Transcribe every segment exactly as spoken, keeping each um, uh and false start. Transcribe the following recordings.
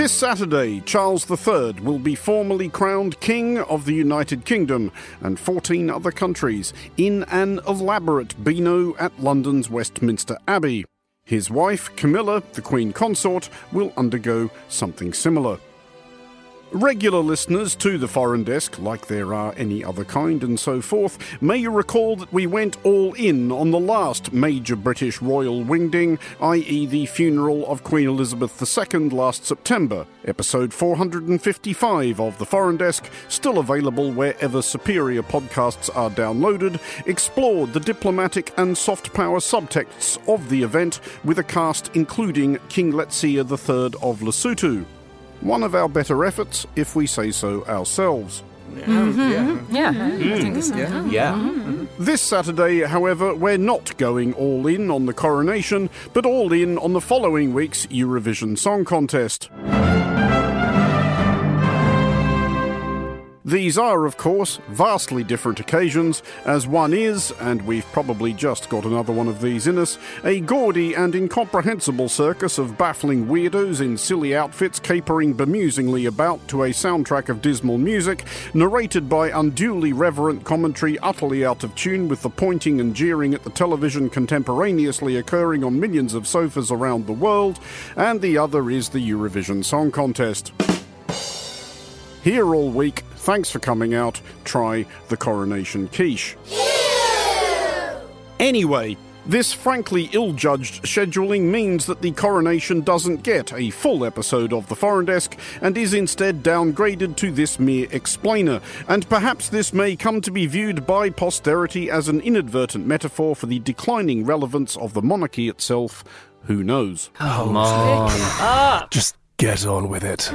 This Saturday, Charles the Third will be formally crowned King of the United Kingdom and fourteen other countries in an elaborate Beano at London's Westminster Abbey. His wife, Camilla, the Queen Consort, will undergo something similar. Regular listeners to The Foreign Desk, like there are any other kind and so forth, may recall that we went all in on the last major British royal wingding, that is the funeral of Queen Elizabeth the Second last September. Episode four hundred fifty-five of The Foreign Desk, still available wherever superior podcasts are downloaded, explored the diplomatic and soft power subtexts of the event with a cast including King Letsie the Third of Lesotho. One of our better efforts, if we say so ourselves. This Saturday, however, we're not going all in on the coronation, but all in on the following week's Eurovision Song Contest. These are, of course, vastly different occasions, as one is, and we've probably just got another one of these in us, a gaudy and incomprehensible circus of baffling weirdos in silly outfits capering bemusingly about to a soundtrack of dismal music, narrated by unduly reverent commentary utterly out of tune with the pointing and jeering at the television contemporaneously occurring on millions of sofas around the world, and the other is the Eurovision Song Contest. Here all week, thanks for coming out. Try the coronation quiche. Yeah! Anyway, this frankly ill-judged scheduling means that the coronation doesn't get a full episode of The Foreign Desk and is instead downgraded to this mere explainer, and perhaps this may come to be viewed by posterity as an inadvertent metaphor for the declining relevance of the monarchy itself. Who knows? Oh, come on. Up. Just get on with it.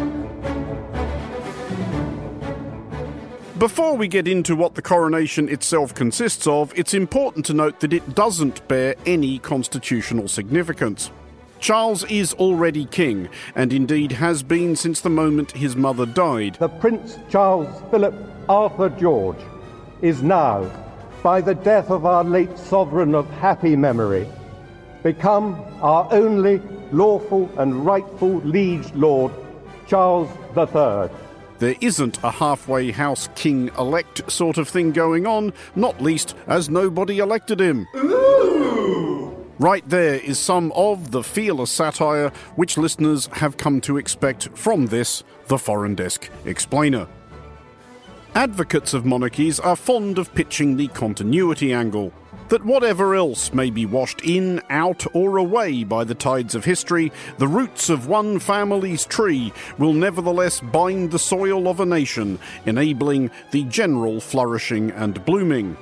Before we get into what the coronation itself consists of, it's important to note that it doesn't bear any constitutional significance. Charles is already king, and indeed has been since the moment his mother died. The Prince Charles Philip Arthur George is now, by the death of our late sovereign of happy memory, become our only lawful and rightful liege lord, Charles the Third. There isn't a halfway house king-elect sort of thing going on, not least as nobody elected him. Ooh. Right there is some of the fearless satire which listeners have come to expect from this, The Foreign Desk Explainer. Advocates of monarchies are fond of pitching the continuity angle, that whatever else may be washed in, out, or away by the tides of history, the roots of one family's tree will nevertheless bind the soil of a nation, enabling the general flourishing and blooming.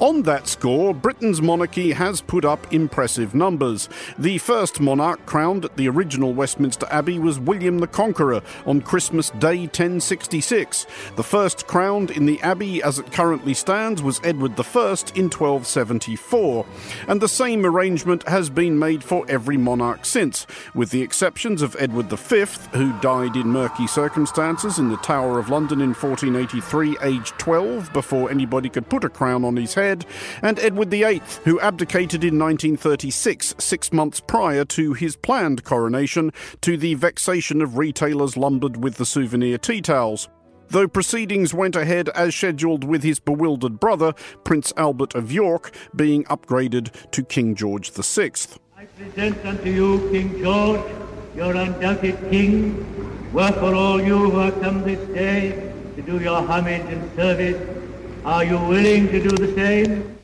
On that score, Britain's monarchy has put up impressive numbers. The first monarch crowned at the original Westminster Abbey was William the Conqueror on Christmas Day ten sixty-six. The first crowned in the Abbey as it currently stands was Edward the First in twelve seventy-four. And the same arrangement has been made for every monarch since, with the exceptions of Edward the Fifth, who died in murky circumstances in the Tower of London in fourteen eighty-three, aged twelve, before anybody could put a crown on his head, and Edward the Eighth, who abdicated in nineteen thirty-six, six months prior to his planned coronation, to the vexation of retailers lumbered with the souvenir tea towels. Though proceedings went ahead as scheduled with his bewildered brother, Prince Albert of York, being upgraded to King George the Sixth. I present unto you King George, your undoubted king, wherefore all you who have come this day to do your homage and service, are you willing to do the same?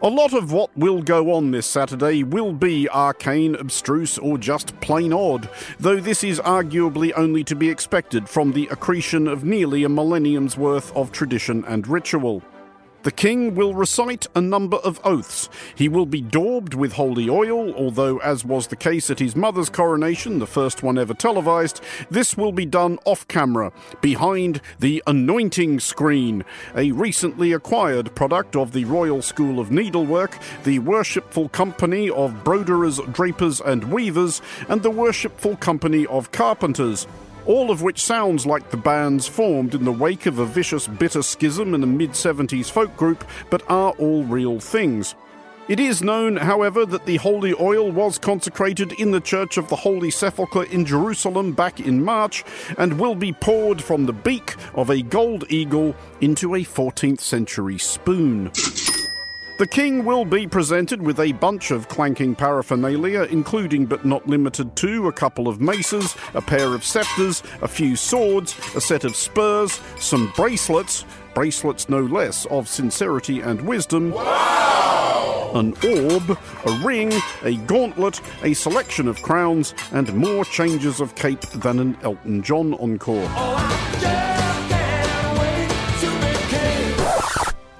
A lot of what will go on this Saturday will be arcane, abstruse, or just plain odd, though this is arguably only to be expected from the accretion of nearly a millennium's worth of tradition and ritual. The king will recite a number of oaths. He will be daubed with holy oil, although, as was the case at his mother's coronation, the first one ever televised, this will be done off-camera, behind the anointing screen, a recently acquired product of the Royal School of Needlework, the Worshipful Company of Broderers, Drapers and Weavers, and the Worshipful Company of Carpenters. all of which sounds like the bands formed in the wake of a vicious, bitter schism in a mid-seventies folk group, but are all real things. It is known, however, that the holy oil was consecrated in the Church of the Holy Sepulchre in Jerusalem back in March, and will be poured from the beak of a gold eagle into a fourteenth century spoon. The king will be presented with a bunch of clanking paraphernalia, including but not limited to a couple of maces, a pair of scepters, a few swords, a set of spurs, some bracelets, bracelets no less of sincerity and wisdom, wow! An orb, a ring, a gauntlet, a selection of crowns, and more changes of cape than an Elton John encore. Oh, yeah!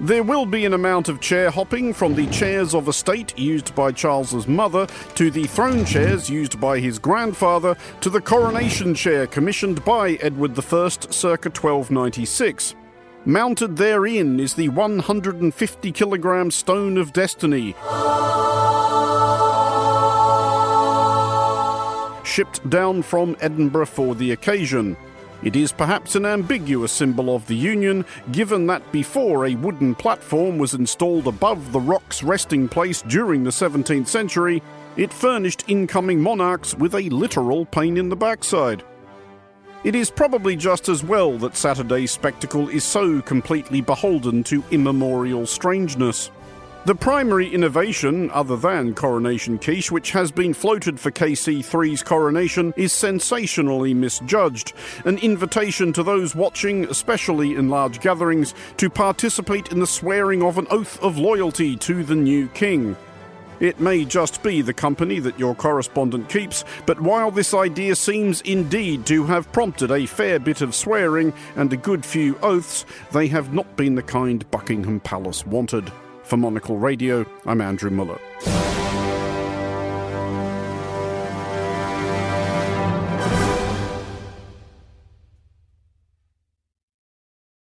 There will be an amount of chair hopping from the chairs of estate used by Charles's mother to the throne chairs used by his grandfather to the coronation chair commissioned by Edward the First circa twelve ninety-six. Mounted therein is the one hundred fifty kilogram Stone of Destiny, shipped down from Edinburgh for the occasion. It is perhaps an ambiguous symbol of the Union, given that before a wooden platform was installed above the rock's resting place during the seventeenth century, it furnished incoming monarchs with a literal pain in the backside. It is probably just as well that Saturday's spectacle is so completely beholden to immemorial strangeness. The primary innovation, other than coronation quiche, which has been floated for K C three's coronation, is sensationally misjudged. An invitation to those watching, especially in large gatherings, to participate in the swearing of an oath of loyalty to the new king. It may just be the company that your correspondent keeps, but while this idea seems indeed to have prompted a fair bit of swearing and a good few oaths, they have not been the kind Buckingham Palace wanted. For Monocle Radio, I'm Andrew Mueller.